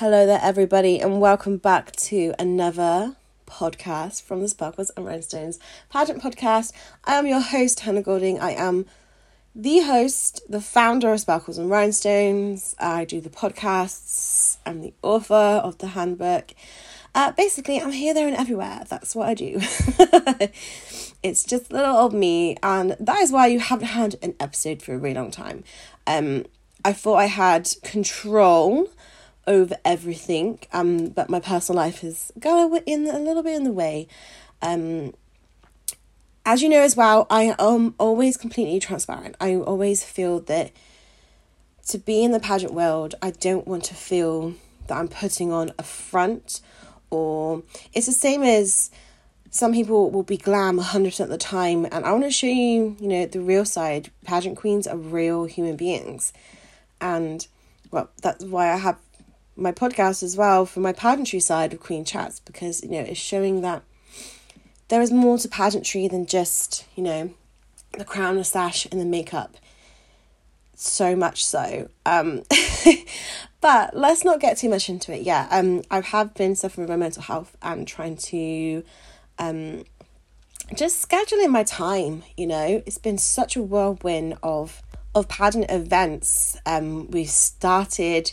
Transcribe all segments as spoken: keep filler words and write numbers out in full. Hello there everybody and welcome back to another podcast from the Sparkles and Rhinestones pageant podcast. I am your host Hannah Goulding. I am the host, the founder of Sparkles and Rhinestones. I do the podcasts. I'm the author of the handbook. Uh, basically I'm here, there and everywhere. That's what I do. It's just little old me, and that is why you haven't had an episode for a really long time. Um, I thought I had control over everything, um, but my personal life has got in a little bit in the way. Um, as you know as well, I am always completely transparent. I always feel that to be in the pageant world, I don't want to feel that I'm putting on a front, or it's the same as some people will be glam one hundred percent of the time, and I want to show you, you know, the real side. Pageant queens are real human beings, and well, that's why I have my podcast as well, for my pageantry side of Queen Chats, because, you know, it's showing that there is more to pageantry than just, you know, the crown, the sash and the makeup. So much so. Um, but let's not get too much into it. Yeah, um, I have been suffering with my mental health and trying to um, just scheduling my time, you know. It's been such a whirlwind of, of pageant events. Um, we started...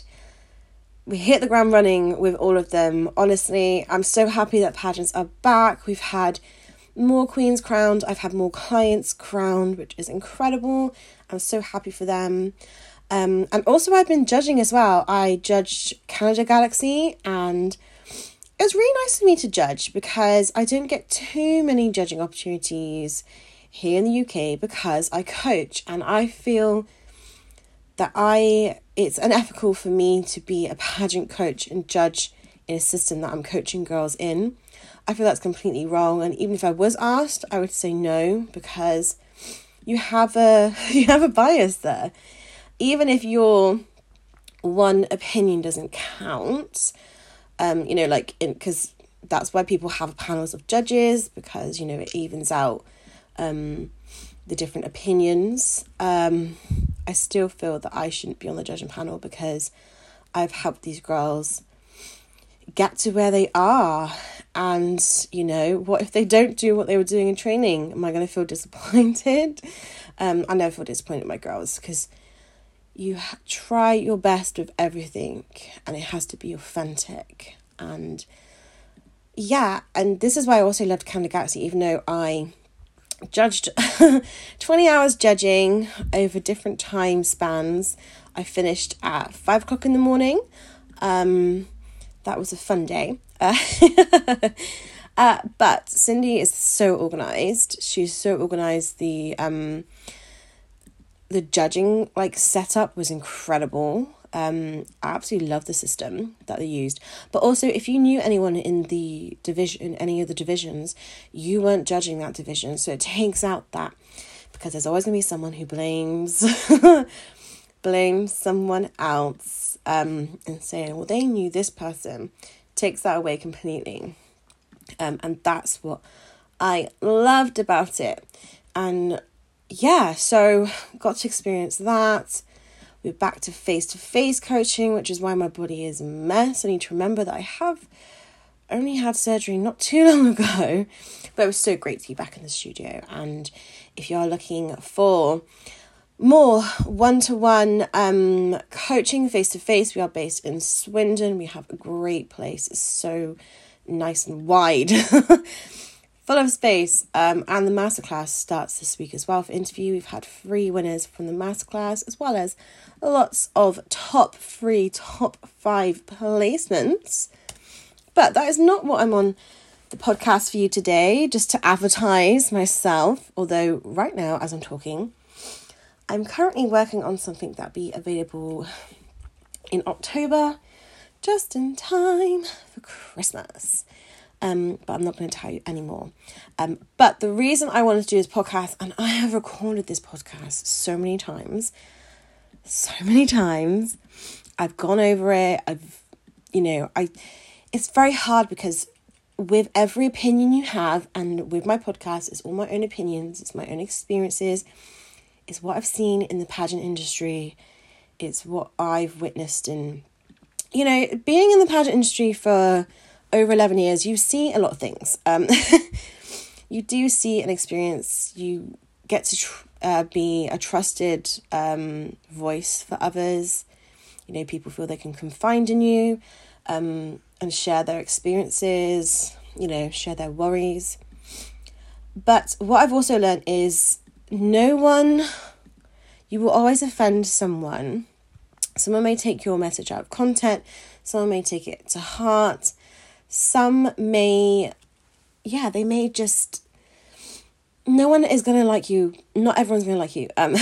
We hit the ground running with all of them. Honestly, I'm so happy that pageants are back. We've had more queens crowned. I've had more clients crowned, which is incredible. I'm so happy for them. Um, and also I've been judging as well. I judged Canada Galaxy, and it was really nice for me to judge because I don't get too many judging opportunities here in the U K because I coach, and I feel that I... it's unethical for me to be a pageant coach and judge in a system that I'm coaching girls in. I feel that's completely wrong. And even if I was asked, I would say no, because you have a you have a bias there. Even if your one opinion doesn't count, um, you know, like, because that's why people have panels of judges, because, you know, it evens out um, the different opinions. Um I still feel that I shouldn't be on the judging panel because I've helped these girls get to where they are. And, you know, what if they don't do what they were doing in training? Am I going to feel disappointed? Um, I never feel disappointed in my girls because you ha- try your best with everything and it has to be authentic. And yeah, and this is why I also loved Canada Galaxy, even though I... judged twenty hours judging over different time spans. I finished at five o'clock in the morning. Um, that was a fun day. Uh, uh, but Cindy is so organised. She's so organised. The um, the judging like setup was incredible. Um, I absolutely love the system that they used. But also, if you knew anyone in the division, in any of the divisions, you weren't judging that division. So it takes out that, because there's always going to be someone who blames, blames someone else um, and saying, well, they knew this person. Takes that away completely. Um, and that's what I loved about it. And yeah, so got to experience that. We're back to face-to-face coaching, which is why my body is a mess. I need to remember that I have only had surgery not too long ago, but it was so great to be back in the studio. And if you're looking for more one-to-one um, coaching face-to-face, we are based in Swindon. We have a great place. It's so nice and wide, full of space. Um, and the masterclass starts this week as well for interview. We've had three winners from the masterclass, as well as lots of top three, top five placements. But that is not what I'm on the podcast for you today, just to advertise myself. Although right now, as I'm talking, I'm currently working on something that'll be available in October, just in time for Christmas. Um, but I'm not going to tell you anymore. Um, but the reason I wanted to do this podcast, and I have recorded this podcast so many times, so many times, I've gone over it. I've, you know, I, it's very hard because with every opinion you have, and with my podcast, it's all my own opinions. It's my own experiences. It's what I've seen in the pageant industry. It's what I've witnessed in you know, being in the pageant industry for over eleven years, you see a lot of things. Um, you do see and experience, you get to tr- uh, be a trusted um, voice for others. You know, people feel they can confide in you um, and share their experiences, you know, share their worries. But what I've also learned is no one, you will always offend someone. Someone may take your message out of content. Someone may take it to heart. Some may, yeah, they may just, no one is going to like you. Not everyone's going to like you. Um,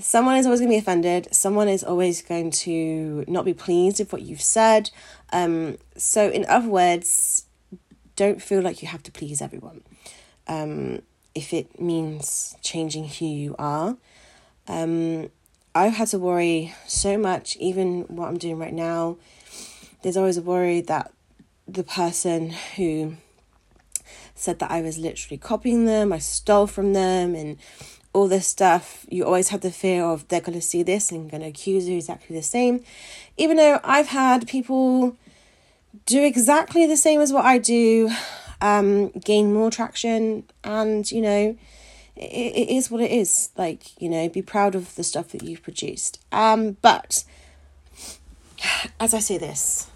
someone is always going to be offended. Someone is always going to not be pleased with what you've said. Um, so in other words, don't feel like you have to please everyone. Um, if it means changing who you are. Um, I've had to worry so much, even what I'm doing right now. There's always a worry that the person who said that I was literally copying them, I stole from them and all this stuff. You always have the fear of they're going to see this and going to accuse you exactly the same. Even though I've had people do exactly the same as what I do, um, gain more traction, and, you know, it is what it is. Like, you know, be proud of the stuff that you've produced. Um, but as I say this,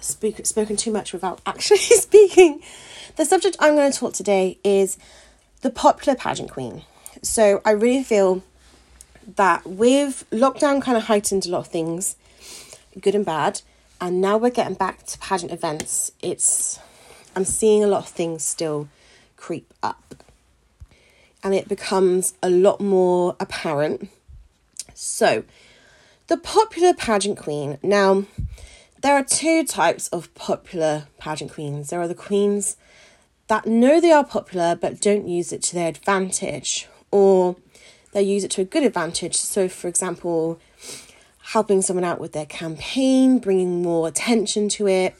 speak, spoken too much without actually speaking. The subject I'm going to talk today is the popular pageant queen. So I really feel that with lockdown kind of heightened a lot of things, good and bad. And now we're getting back to pageant events. It's, I'm seeing a lot of things still creep up. And it becomes a lot more apparent. So, the popular pageant queen. Now, there are two types of popular pageant queens. There are the queens that know they are popular but don't use it to their advantage, or they use it to a good advantage. So, for example, helping someone out with their campaign, bringing more attention to it.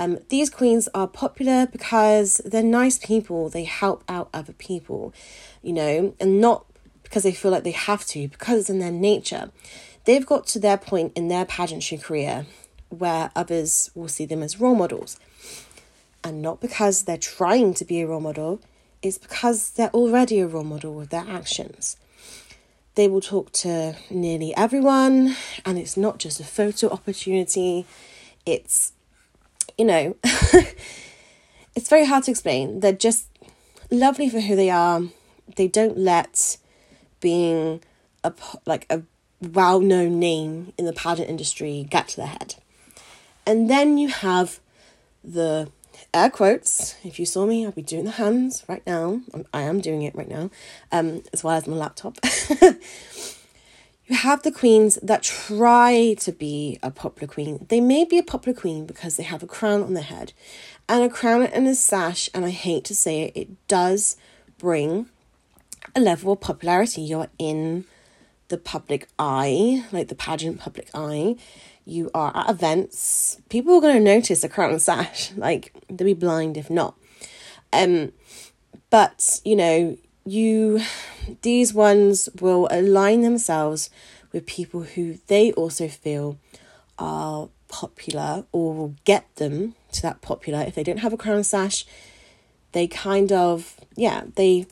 Um, these queens are popular because they're nice people. They help out other people, you know, and not because they feel like they have to, because it's in their nature. They've got to their point in their pageantry career where others will see them as role models. And not because they're trying to be a role model, it's because they're already a role model with their actions. They will talk to nearly everyone, and it's not just a photo opportunity. It's, you know, it's very hard to explain. They're just lovely for who they are. They don't let being a like a well-known name in the pageant industry get to their head. And then you have the air quotes. If you saw me, I'd be doing the hands right now. I'm, I am doing it right now, um, as well as my laptop. You have the queens that try to be a popular queen. They may be a popular queen because they have a crown on their head, and a crown and a sash, and I hate to say it, it does bring a level of popularity. You're in the public eye, like the pageant public eye. You are at events. People are going to notice a crown and sash. Like, they'll be blind if not. Um, but, you know, You, these ones will align themselves with people who they also feel are popular, or will get them to that popular. If they don't have a crown and sash, they kind of, yeah, they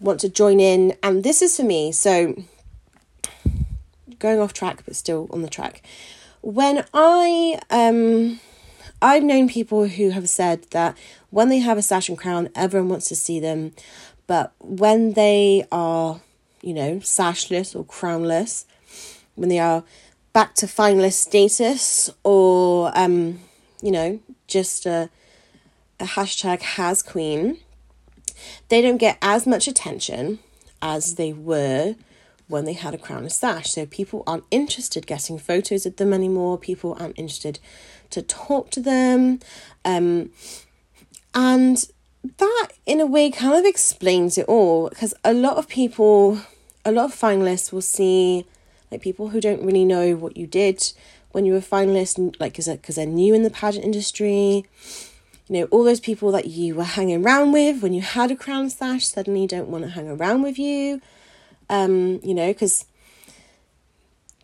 want to join in. And this is for me. So going off track, but still on the track. When I, um, I've known people who have said that when they have a sash and crown, everyone wants to see them. But when they are, you know, sashless or crownless, when they are back to finalist status, or, um, you know, just a, a hashtag has queen, they don't get as much attention as they were when they had a crown and sash. So people aren't interested getting photos of them anymore. People aren't interested to talk to them. Um, and... That, in a way, kind of explains it all, because a lot of people, a lot of finalists will see, like, people who don't really know what you did when you were a finalist, like, because they're new in the pageant industry. You know, all those people that you were hanging around with when you had a crown sash suddenly don't want to hang around with you, um, you know, because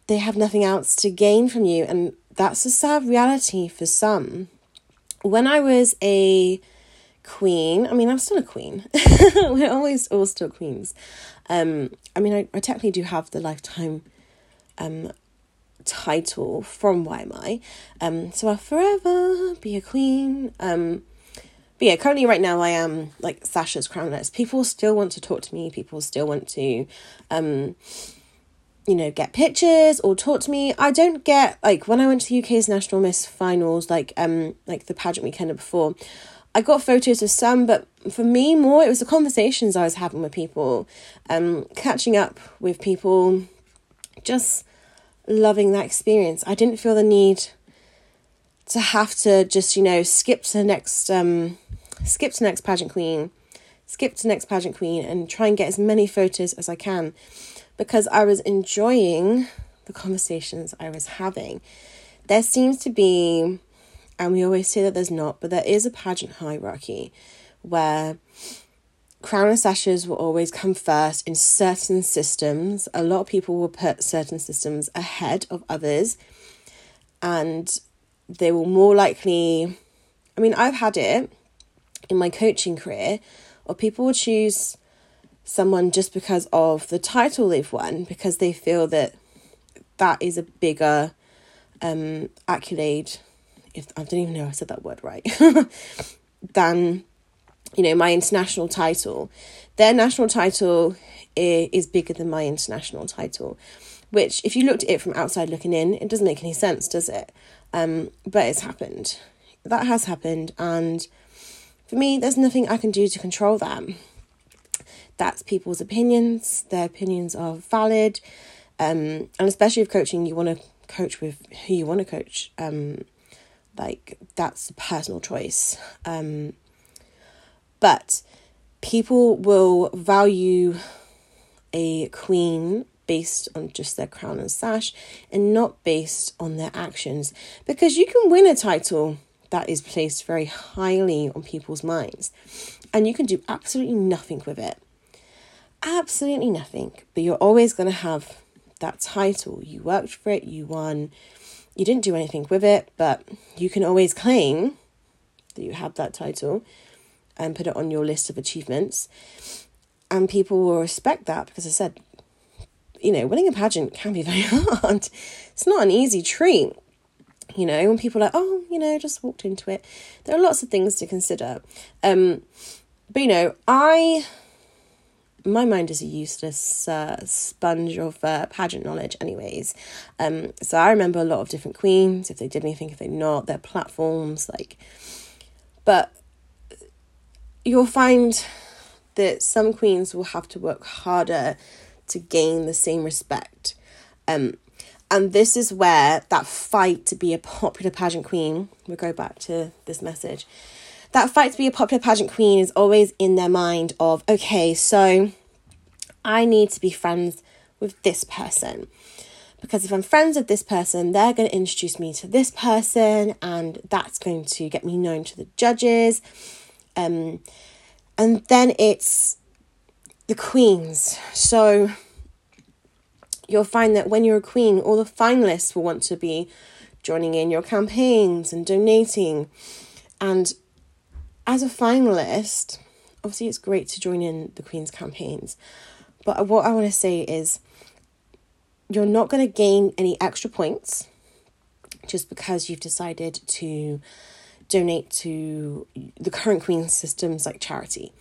they have nothing else to gain from you. And that's a sad reality for some. When I was a queen, I mean, I'm still a queen. We're always all still queens. Um, I mean, I, I technically do have the lifetime um title from Y M I. Um, so I'll forever be a queen. Um, but yeah, currently right now I am like Sasha's Crownlets. People still want to talk to me. People still want to, um, you know, get pictures or talk to me. I don't get, like, when I went to the U K's National Miss Finals, like, um, like the pageant weekend before, I got photos of some, but for me more, it was the conversations I was having with people, um, catching up with people, just loving that experience. I didn't feel the need to have to just, you know, skip to the next, um, skip to next pageant queen, skip to next pageant queen and try and get as many photos as I can, because I was enjoying the conversations I was having. There seems to be, and we always say that there's not, but there is a pageant hierarchy where crown and sashes will always come first in certain systems. A lot of people will put certain systems ahead of others, and they will more likely, I mean, I've had it in my coaching career, or people will choose someone just because of the title they've won, because they feel that that is a bigger um, accolade, if I don't even know if I said that word right, than, you know, my international title. Their national title is, is bigger than my international title, which, if you looked at it from outside looking in, it doesn't make any sense, does it? Um, but it's happened. That has happened, and for me, there's nothing I can do to control that. That's people's opinions. Their opinions are valid, um, and especially with coaching, you want to coach with who you want to coach. Um, like, that's a personal choice. Um, but people will value a queen based on just their crown and sash, and not based on their actions, because you can win a title that is placed very highly on people's minds, and you can do absolutely nothing with it. Absolutely nothing, but you're always going to have that title. You worked for it, you won, you didn't do anything with it, but you can always claim that you have that title and put it on your list of achievements, and people will respect that, because I said, you know, winning a pageant can be very hard. It's not an easy treat, you know, when people are like, oh, you know, just walked into it. There are lots of things to consider. Um, but, you know, I... my mind is a useless uh, sponge of uh, pageant knowledge anyways. Um, so I remember a lot of different queens, if they did anything, if they not, their platforms, like. But you'll find that some queens will have to work harder to gain the same respect. Um, and this is where that fight to be a popular pageant queen, we'll go back to this message, that fight to be a popular pageant queen is always in their mind of, okay, so I need to be friends with this person, because if I'm friends with this person, they're going to introduce me to this person, and that's going to get me known to the judges. Um, and then it's the queens. So you'll find that when you're a queen, all the finalists will want to be joining in your campaigns and donating. And as a finalist, obviously it's great to join in the Queen's campaigns, but what I want to say is you're not going to gain any extra points just because you've decided to donate to the current Queen's systems, like charity,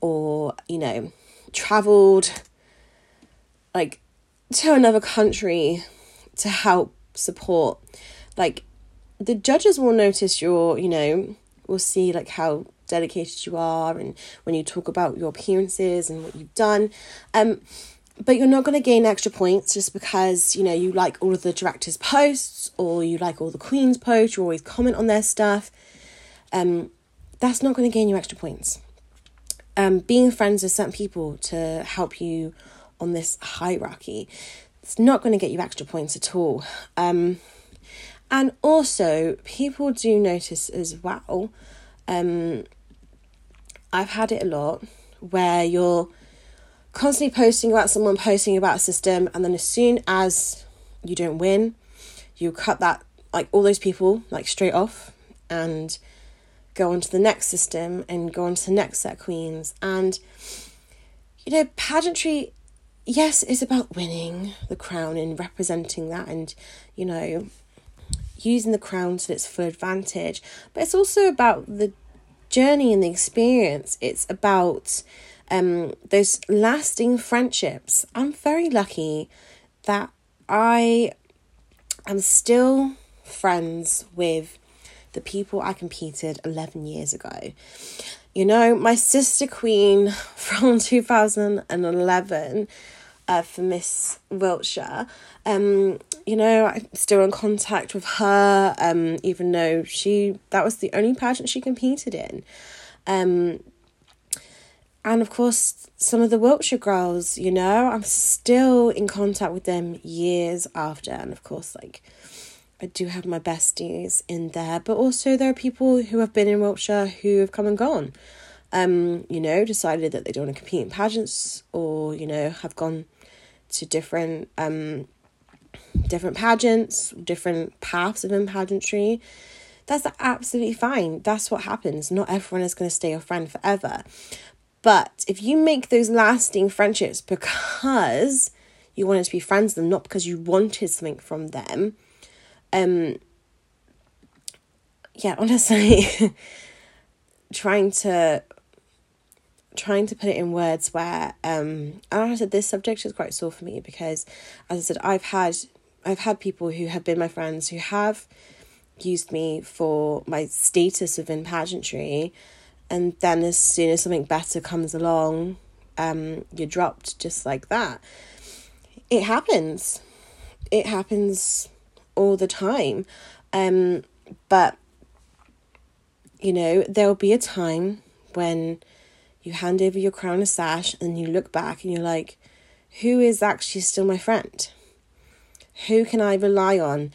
or, you know, travelled like to another country to help support. Like, the judges will notice your, you know, we'll see like how dedicated you are, and when you talk about your appearances and what you've done. Um, but you're not going to gain extra points just because, you know, you like all of the directors' posts, or you like all the queens' posts, you always comment on their stuff. Um, that's not going to gain you extra points. Um, being friends with certain people to help you on this hierarchy, it's not going to get you extra points at all. Um, And also, people do notice as well, um, I've had it a lot, where you're constantly posting about someone, posting about a system, and then as soon as you don't win, you cut that like all those people, like straight off, and go on to the next system and go on to the next set of queens. And, you know, pageantry, yes, is about winning the crown and representing that and, you know, using the crown to its full advantage. But it's also about the journey and the experience. It's about um, those lasting friendships. I'm very lucky that I am still friends with the people I competed eleven years ago. You know, my sister queen from two thousand eleven uh, for Miss Wiltshire, um, you know, I'm still in contact with her, um, even though she, that was the only pageant she competed in. Um, and of course, some of the Wiltshire girls, you know, I'm still in contact with them years after. And of course, like, I do have my besties in there, but also there are people who have been in Wiltshire who have come and gone, um, you know, decided that they don't want to compete in pageants, or, you know, have gone to different um, different pageants, different paths within pageantry. That's absolutely fine. That's what happens. Not everyone is going to stay your friend forever. But if you make those lasting friendships because you wanted to be friends with them, not because you wanted something from them, Um, yeah, honestly, trying to, trying to put it in words where, um, and I said, this subject is quite sore for me because, as I said, I've had, I've had people who have been my friends who have used me for my status within pageantry, and then as soon as something better comes along, um, you're dropped just like that. It happens. It happens all the time, um but you know, there'll be a time when you hand over your crown and sash and you look back and you're like, who is actually still my friend? Who can I rely on?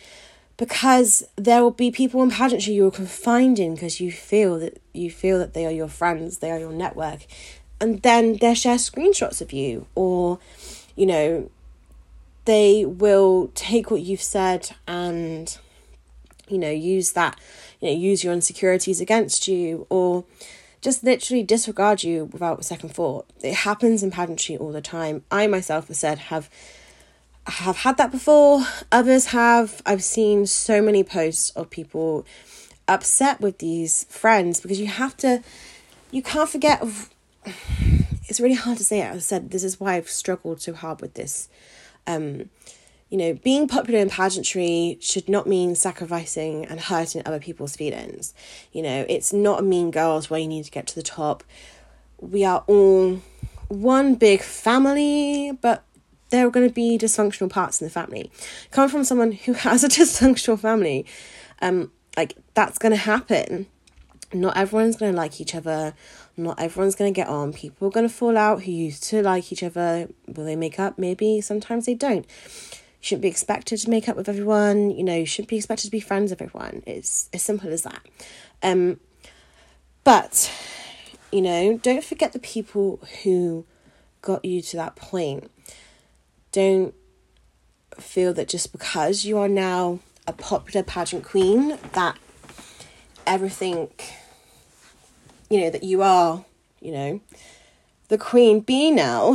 Because there will be people in pageantry you're confined in because you feel that you feel that they are your friends, they are your network, and then they'll share screenshots of you, or you know, they will take what you've said and, you know, use that, you know, use your insecurities against you, or just literally disregard you without a second thought. It happens in pageantry all the time. I myself, as I said, have have had that before. Others have. I've seen so many posts of people upset with these friends because you have to, you can't forget. Of, it's really hard to say it. As I said, this is why I've struggled so hard with this. Um, you know, being popular in pageantry should not mean sacrificing and hurting other people's feelings. You know, it's not a Mean Girls where you need to get to the top. We are all one big family, but there are going to be dysfunctional parts in the family. Coming from someone who has a dysfunctional family, um, like, that's going to happen. Not everyone's going to like each other. Not everyone's going to get on. People are going to fall out who used to like each other. Will they make up? Maybe. Sometimes they don't. You shouldn't be expected to make up with everyone. You know, you shouldn't be expected to be friends with everyone. It's as simple as that. Um, but, you know, don't forget the people who got you to that point. Don't feel that just because you are now a popular pageant queen that everything, you know, that you are, you know, the queen bee now,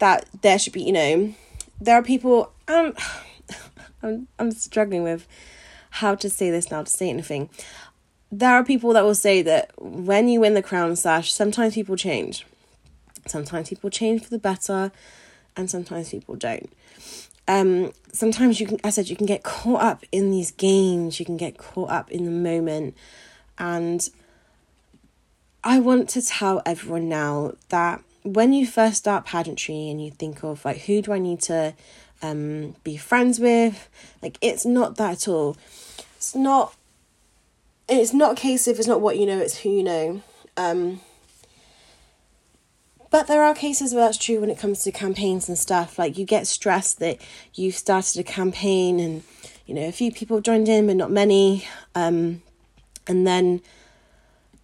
that there should be, you know, there are people, um, I'm, I'm struggling with how to say this now, to say anything. There are people that will say that when you win the crown sash, sometimes people change. Sometimes people change for the better, and sometimes people don't. Um, sometimes you can, I said, you can get caught up in these games, you can get caught up in the moment, and I want to tell everyone now that when you first start pageantry and you think of, like, who do I need to um, be friends with, like, it's not that at all. It's not, it's not a case of, it's not what you know, it's who you know, um, but there are cases where that's true when it comes to campaigns and stuff. Like, you get stressed that you've started a campaign and, you know, a few people joined in, but not many. Um, and then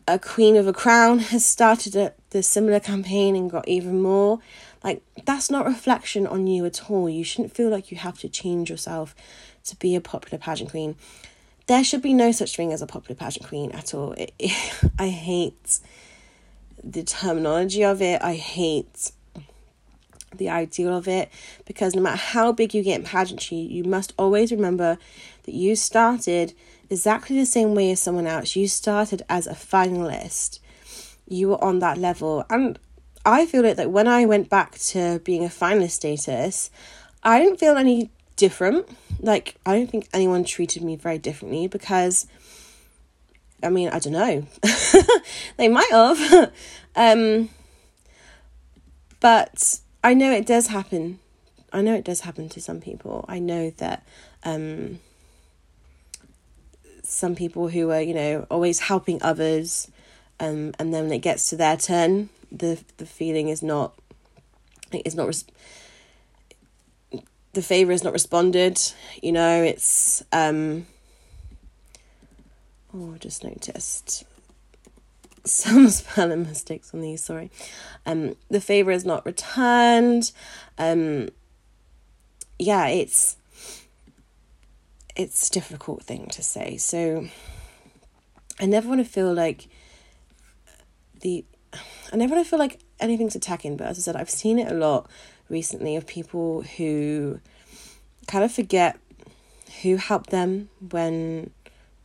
a queen of a crown has started a, the similar campaign and got even more. Like, that's not reflection on you at all. You shouldn't feel like you have to change yourself to be a popular pageant queen. There should be no such thing as a popular pageant queen at all. It, it, I hate the terminology of it. I hate the ideal of it, because no matter how big you get in pageantry, you must always remember that you started exactly the same way as someone else. You started as a finalist. You were on that level. And I feel it that when I went back to being a finalist status, I didn't feel any different. Like, I don't think anyone treated me very differently, because, I mean, I don't know. They might have. um, but I know it does happen. I know it does happen to some people. I know that um, some people who are, you know, always helping others, um, and then when it gets to their turn, the the feeling is not, it's not, res- the favour is not responded. You know, it's, um, oh, I just noticed some spelling mistakes on these, sorry. Um, the favour is not returned. Um, yeah, it's it's a difficult thing to say. So I never want to feel like the I never want to feel like anything's attacking. But as I said, I've seen it a lot recently of people who kind of forget who helped them when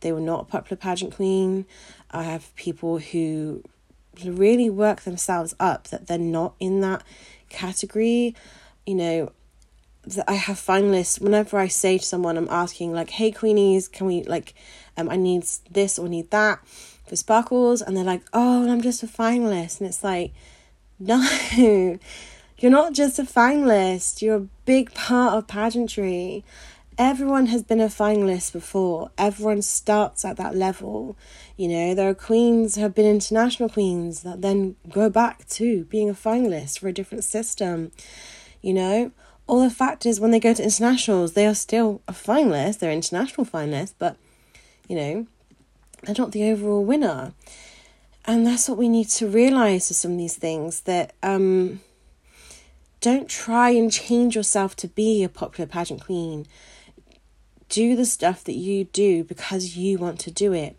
they were not a popular pageant queen. I have people who really work themselves up that they're not in that category. You know, that I have finalists, whenever I say to someone, I'm asking like, hey Queenies, can we like, um, I need this or need that for Sparkles. And they're like, oh, I'm just a finalist. And it's like, no, you're not just a finalist. You're a big part of pageantry. Everyone has been a finalist before. Everyone starts at that level. You know, there are queens who have been international queens that then go back to being a finalist for a different system. You know, all the fact is when they go to internationals, they are still a finalist. They're international finalists, but, you know, they're not the overall winner. And that's what we need to realise with some of these things, that um, don't try and change yourself to be a popular pageant queen. Do the stuff that you do because you want to do it.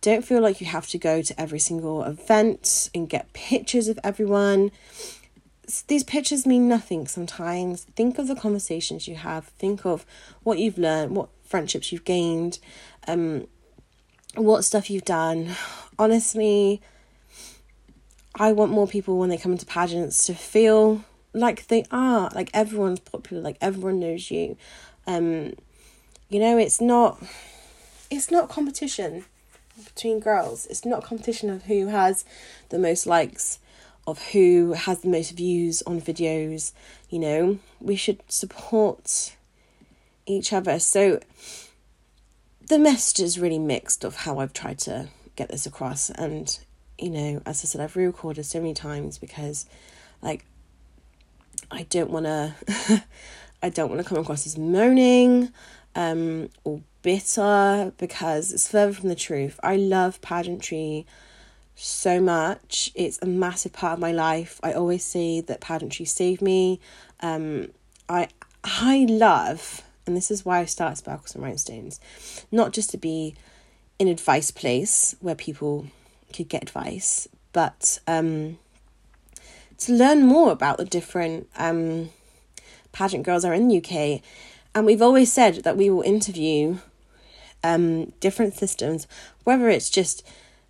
Don't feel like you have to go to every single event and get pictures of everyone. These pictures mean nothing sometimes. Think of the conversations you have. Think of what you've learned, what friendships you've gained, um, what stuff you've done. Honestly, I want more people when they come into pageants to feel like they are, like everyone's popular, like everyone knows you. Um... You know, it's not, it's not competition between girls. It's not competition of who has the most likes, of who has the most views on videos. You know, we should support each other. So the message is really mixed of how I've tried to get this across. And, you know, as I said, I've re-recorded so many times because, like, I don't want to, I don't want to come across as moaning, um or bitter, because it's further from the truth. I love pageantry so much. It's a massive part of my life. I always say that pageantry saved me. um I I love, and this is why I started Sparkles and Rhinestones, not just to be an advice place where people could get advice, but um to learn more about the different um pageant girls that are in the U K. And we've always said that we will interview um, different systems, whether it's just,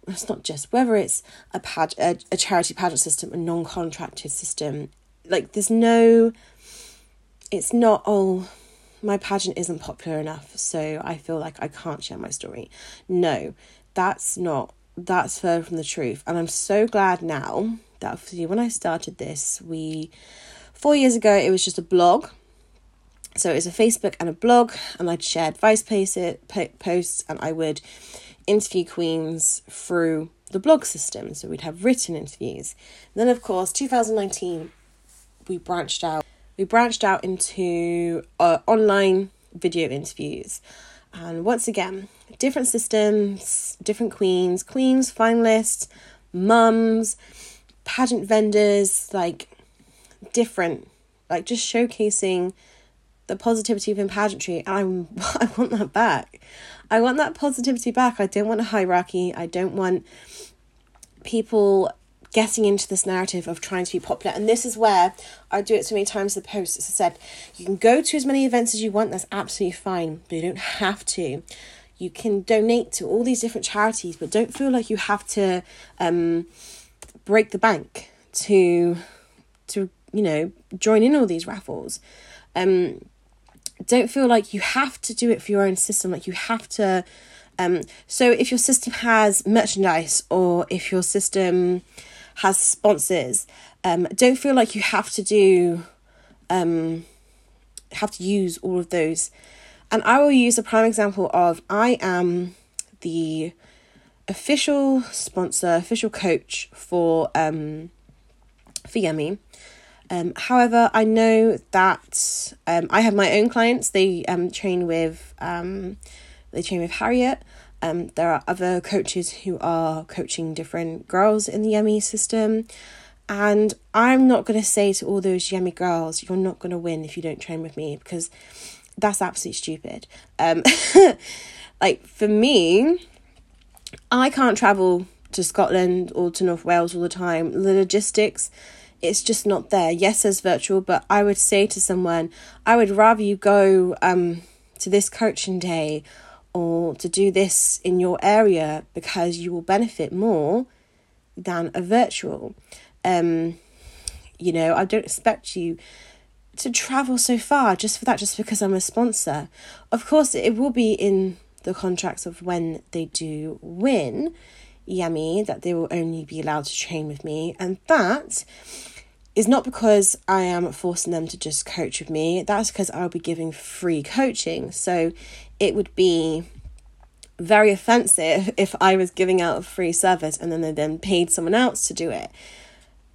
it's not just, whether it's a, page, a, a charity pageant system, a non-contracted system. Like, there's no, it's not, oh, my pageant isn't popular enough, so I feel like I can't share my story. No, that's not, that's further from the truth. And I'm so glad now that when I started this, we, four years ago, it was just a blog. So it was a Facebook and a blog, and I'd share advice posts, and I would interview queens through the blog system. So we'd have written interviews. And then, of course, twenty nineteen, we branched out. We branched out into uh, online video interviews. And once again, different systems, different queens, queens, finalists, mums, pageant vendors, like different, like just showcasing the positivity within pageantry, and I'm, I want that back. I want that positivity back. I don't want a hierarchy. I don't want people getting into this narrative of trying to be popular. And this is where I do it so many times in the posts. As I said, you can go to as many events as you want. That's absolutely fine. But you don't have to. You can donate to all these different charities, but don't feel like you have to um, break the bank to, to you know, join in all these raffles. Um, don't feel like you have to do it for your own system, like you have to um so if your system has merchandise or if your system has sponsors, um don't feel like you have to do um have to use all of those. And I will use a prime example of I am the official sponsor, official coach for um for Yemi. Um, however, I know that um, I have my own clients. They um, train with um, they train with Harriet. Um, there are other coaches who are coaching different girls in the Yemi system. And I'm not going to say to all those Yemi girls, you're not going to win if you don't train with me, because that's absolutely stupid. Um, like for me, I can't travel to Scotland or to North Wales all the time. The logistics, it's just not there. Yes, there's virtual, but I would say to someone, I would rather you go um, to this coaching day or to do this in your area, because you will benefit more than a virtual. Um, you know, I don't expect you to travel so far just for that, just because I'm a sponsor. Of course, it will be in the contracts of when they do win Yemi that they will only be allowed to train with me, and that is not because I am forcing them to just coach with me. That's because I'll be giving free coaching, so it would be very offensive if I was giving out a free service and then they then paid someone else to do it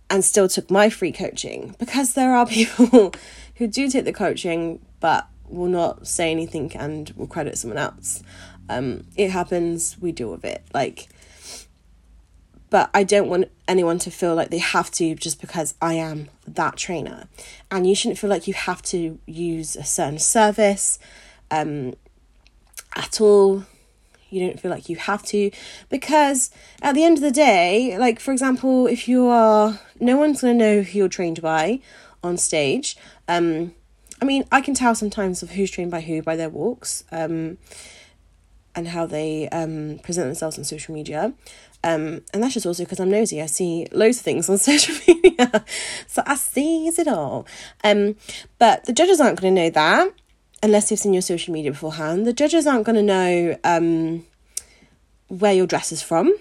and still took my free coaching, because there are people who do take the coaching but will not say anything and will credit someone else. Um, it happens, we deal with it, like. But I don't want anyone to feel like they have to just because I am that trainer. And you shouldn't feel like you have to use a certain service um, at all. You don't feel like you have to. Because at the end of the day, like, for example, if you are... No one's going to know who you're trained by on stage. Um, I mean, I can tell sometimes of who's trained by who by their walks. Um, and how they um, present themselves on social media. Um, and that's just also because I'm nosy. I see loads of things on social media. So I sees it all. Um, but the judges aren't going to know that unless they've seen your social media beforehand. The judges aren't going to know um, where your dress is from.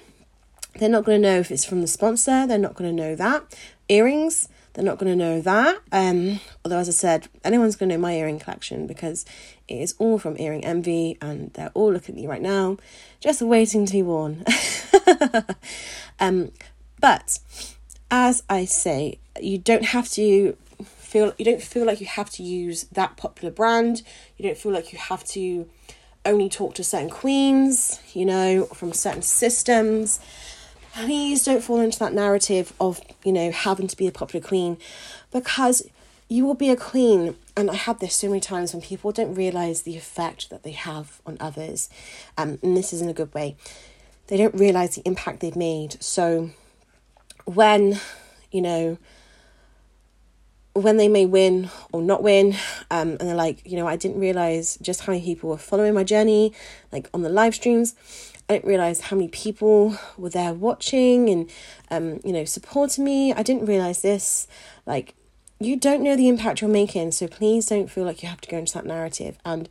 They're not going to know if it's from the sponsor. They're not going to know that. Earrings, they're not going to know that. Um, although, as I said, anyone's going to know my earring collection, because it is all from Earring Envy, and they're all looking at me right now, just waiting to be worn. um, but as I say, you don't have to feel you don't feel like you have to use that popular brand. You don't feel like you have to only talk to certain queens, you know, from certain systems. Please don't fall into that narrative of, you know, having to be a popular queen, because you will be a queen. And I have this so many times when people don't realise the effect that they have on others. Um, and this isn't a good way. They don't realise the impact they've made. So when, you know, when they may win or not win, um, and they're like, you know, I didn't realise just how many people were following my journey, like on the live streams. I didn't realise how many people were there watching and, um, you know, supporting me. I didn't realise this, like, you don't know the impact you're making, so please don't feel like you have to go into that narrative. And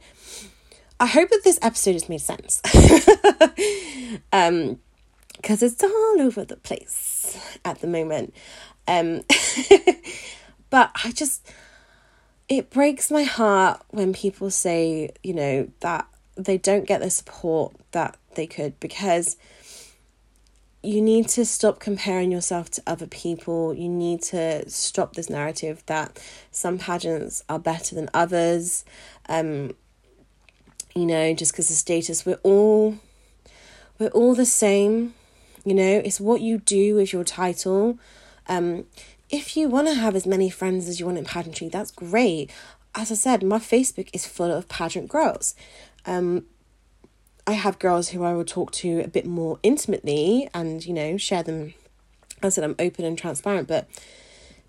I hope that this episode has made sense. um, because it's all over the place at the moment. Um, but I just, it breaks my heart when people say, you know, that they don't get the support that they could, because you need to stop comparing yourself to other people. You need to stop this narrative that some pageants are better than others. Um, you know, just because of status, we're all, we're all the same. You know, it's what you do with your title. Um, if you want to have as many friends as you want in pageantry, that's great. as I said, my Facebook is full of pageant girls. Um, I have girls who I will talk to a bit more intimately and, you know, share them. As I said, I'm open and transparent, but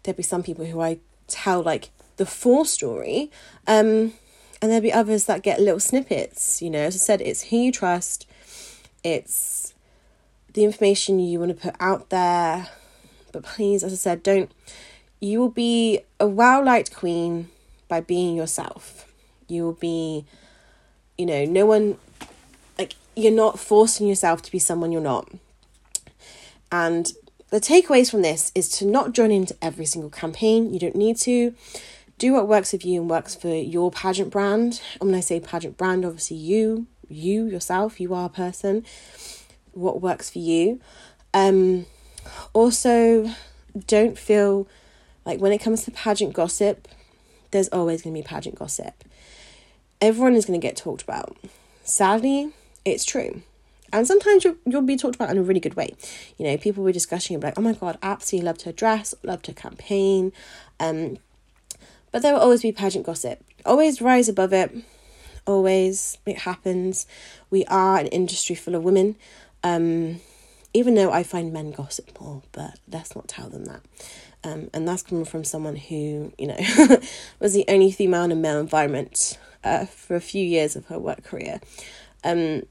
there'll be some people who I tell, like, the full story. Um, and there'll be others that get little snippets, you know. As I said, it's who you trust. It's the information you want to put out there. But please, as I said, don't... You will be a well-liked queen by being yourself. You will be, you know, no one... Like, you're not forcing yourself to be someone you're not. And... The takeaways from this is to not join into every single campaign. You don't need to. Do what works with you and works for your pageant brand. And when I say pageant brand, obviously you, you yourself, you are a person. What works for you. Um, also, don't feel like when it comes to pageant gossip, there's always going to be pageant gossip. Everyone is going to get talked about. Sadly, it's true. And sometimes you'll, you'll be talked about in a really good way. You know, people were discussing and be like, oh my God, absolutely loved her dress, loved her campaign. Um, but there will always be pageant gossip. Always rise above it. Always. It happens. We are an industry full of women. Um, even though I find men gossip more, but let's not tell them that. Um, and that's coming from someone who, you know, was the only female in a male environment uh, for a few years of her work career. Um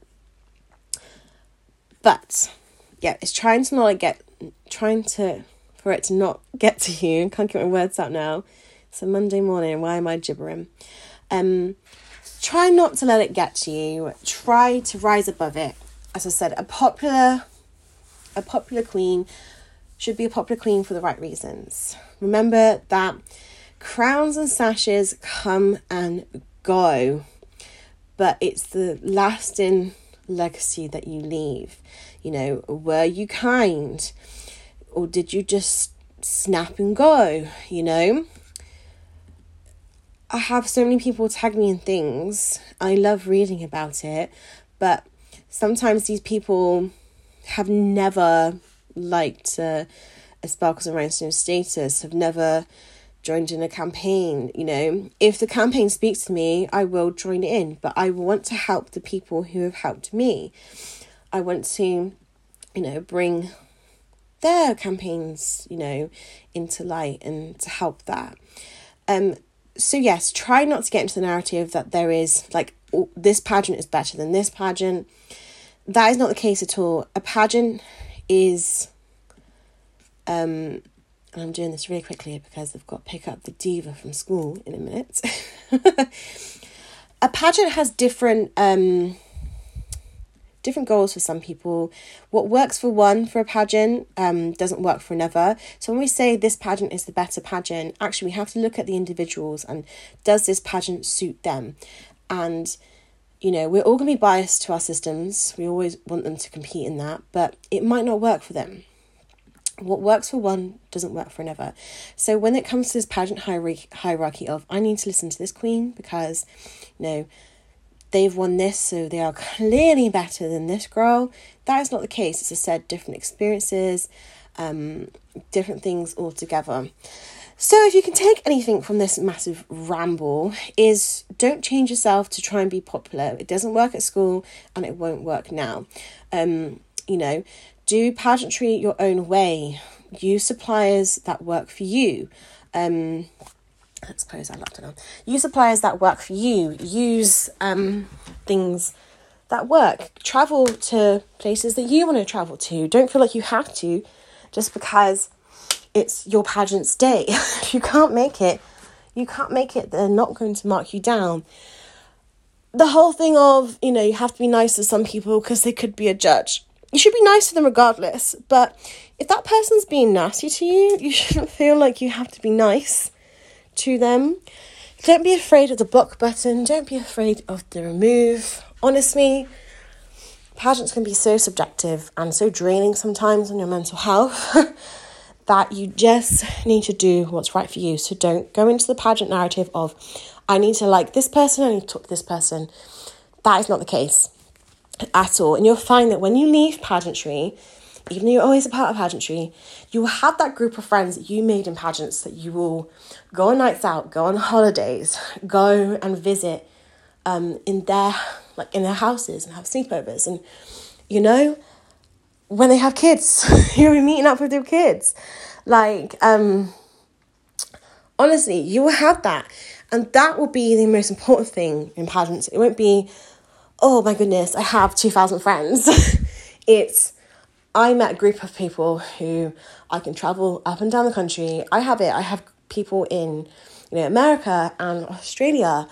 But yeah, it's trying to not get, trying to, for it to not get to you. Can't get my words out now. It's a Monday morning. Why am I gibbering? Um, try not to let it get to you. Try to rise above it. As I said, a popular, a popular queen should be a popular queen for the right reasons. Remember that crowns and sashes come and go, but it's the lasting legacy that you leave. You know, were you kind, or did you just snap and go? You know, I have so many people tag me in things. I love reading about it, but sometimes these people have never liked uh, a Sparkles and Rhinestones status, have never joined in a campaign. You know, if the campaign speaks to me, I will join in, but I want to help the people who have helped me. I want to, you know, bring their campaigns, you know, into light and to help that. Um, so yes, try not to get into the narrative that there is like, oh, this pageant is better than this pageant. That is not the case at all. A pageant is, um, and I'm doing this really quickly because I've got to pick up the diva from school in a minute. A pageant has different um, different goals for some people. What works for one for a pageant um, doesn't work for another. So when we say this pageant is the better pageant, actually we have to look at the individuals and does this pageant suit them? And, you know, we're all going to be biased to our systems. We always want them to compete in that, but it might not work for them. What works for one doesn't work for another. So when it comes to this pageant hierarchy of, I need to listen to this queen because, you know, they've won this, so they are clearly better than this girl. That is not the case. As I said, different experiences, um, different things all together. So if you can take anything from this massive ramble is don't change yourself to try and be popular. It doesn't work at school and it won't work now. Um, you know, do pageantry your own way. Use suppliers that work for you. Um, let's close that laptop down. Use suppliers that work for you. Use um, things that work. Travel to places that you want to travel to. Don't feel like you have to just because it's your pageant's day. If you can't make it, you can't make it. They're not going to mark you down. The whole thing of, you know, you have to be nice to some people because they could be a judge. You should be nice to them regardless, but if that person's being nasty to you, you shouldn't feel like you have to be nice to them. Don't be afraid of the block button. Don't be afraid of the remove. Honestly, pageants can be so subjective and so draining sometimes on your mental health that you just need to do what's right for you. So don't go into the pageant narrative of, I need to like this person, I need to talk to this person. That is not the case at all, and you'll find that when you leave pageantry, even though you're always a part of pageantry, you had that group of friends that you made in pageants that you will go on nights out, go on holidays, go and visit um, in their like in their houses and have sleepovers. And, you know, when they have kids, you're meeting up with their kids. Like, um, honestly, you will have that. And that will be the most important thing in pageants. It won't be, oh my goodness, I have two thousand friends. It's, I met a group of people who I can travel up and down the country. I have it. I have people in, you know, America and Australia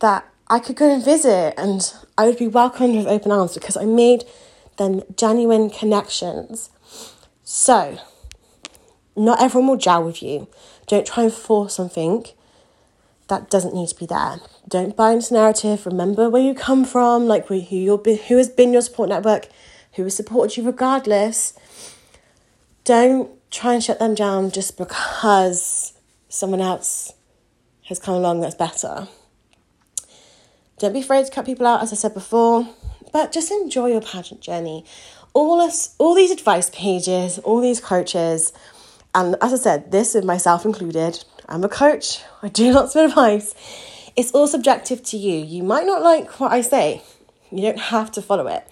that I could go and visit, and I would be welcomed with open arms because I made them genuine connections. So, not everyone will gel with you. Don't try and force something that doesn't need to be there. Don't buy into narrative. Remember where you come from, like who you'll be, who has been your support network, who has supported you regardless. Don't try and shut them down just because someone else has come along that's better. Don't be afraid to cut people out, as I said before, but just enjoy your pageant journey. All us, all these advice pages, all these coaches, and as I said, this is myself included. I'm a coach. I do lots of advice. It's all subjective to you. You might not like what I say. You don't have to follow it.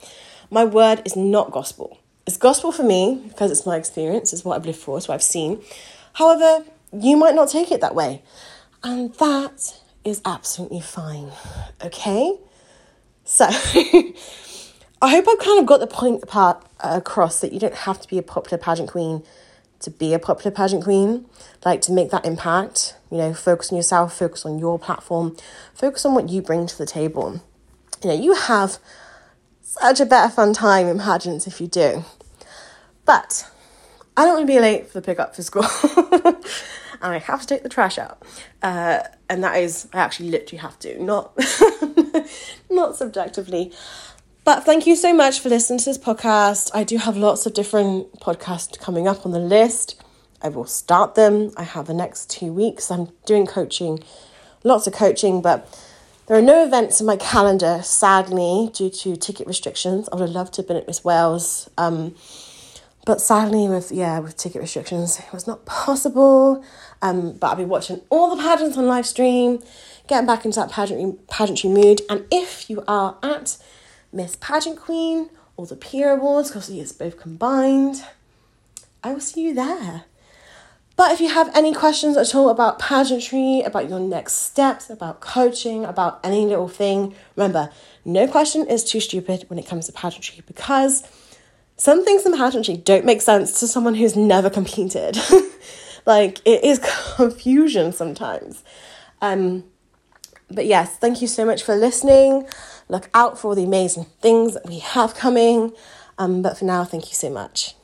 My word is not gospel. It's gospel for me because it's my experience, it's what I've lived for, it's what I've seen. However, you might not take it that way. And that is absolutely fine. Okay? So, I hope I've kind of got the point apart, uh, across that you don't have to be a popular pageant queen to be a popular pageant queen. Like, to make that impact, you know, focus on yourself, focus on your platform, focus on what you bring to the table. You know, you have such a better fun time in pageants if you do. But I don't want to be late for the pickup for school. And I have to take the trash out. Uh, and that is, I actually literally have to, not, not subjectively. But thank you so much for listening to this podcast. I do have lots of different podcasts coming up on the list. I will start them. I have the next two weeks. I'm doing coaching, lots of coaching, but there are no events in my calendar, sadly, due to ticket restrictions. I would have loved to have been at Miss Wales, um, but sadly, with yeah, with ticket restrictions, it was not possible. Um, but I'll be watching all the pageants on live stream, getting back into that pageantry pageantry mood. And if you are at Miss Pageant Queen or the Peer Awards, because it's both combined, I will see you there. But if you have any questions at all about pageantry, about your next steps, about coaching, about any little thing, remember, no question is too stupid when it comes to pageantry, because some things in pageantry don't make sense to someone who's never competed. Like, it is confusion sometimes. Um, but yes, thank you so much for listening. Look out for all the amazing things that we have coming. Um, but for now, thank you so much.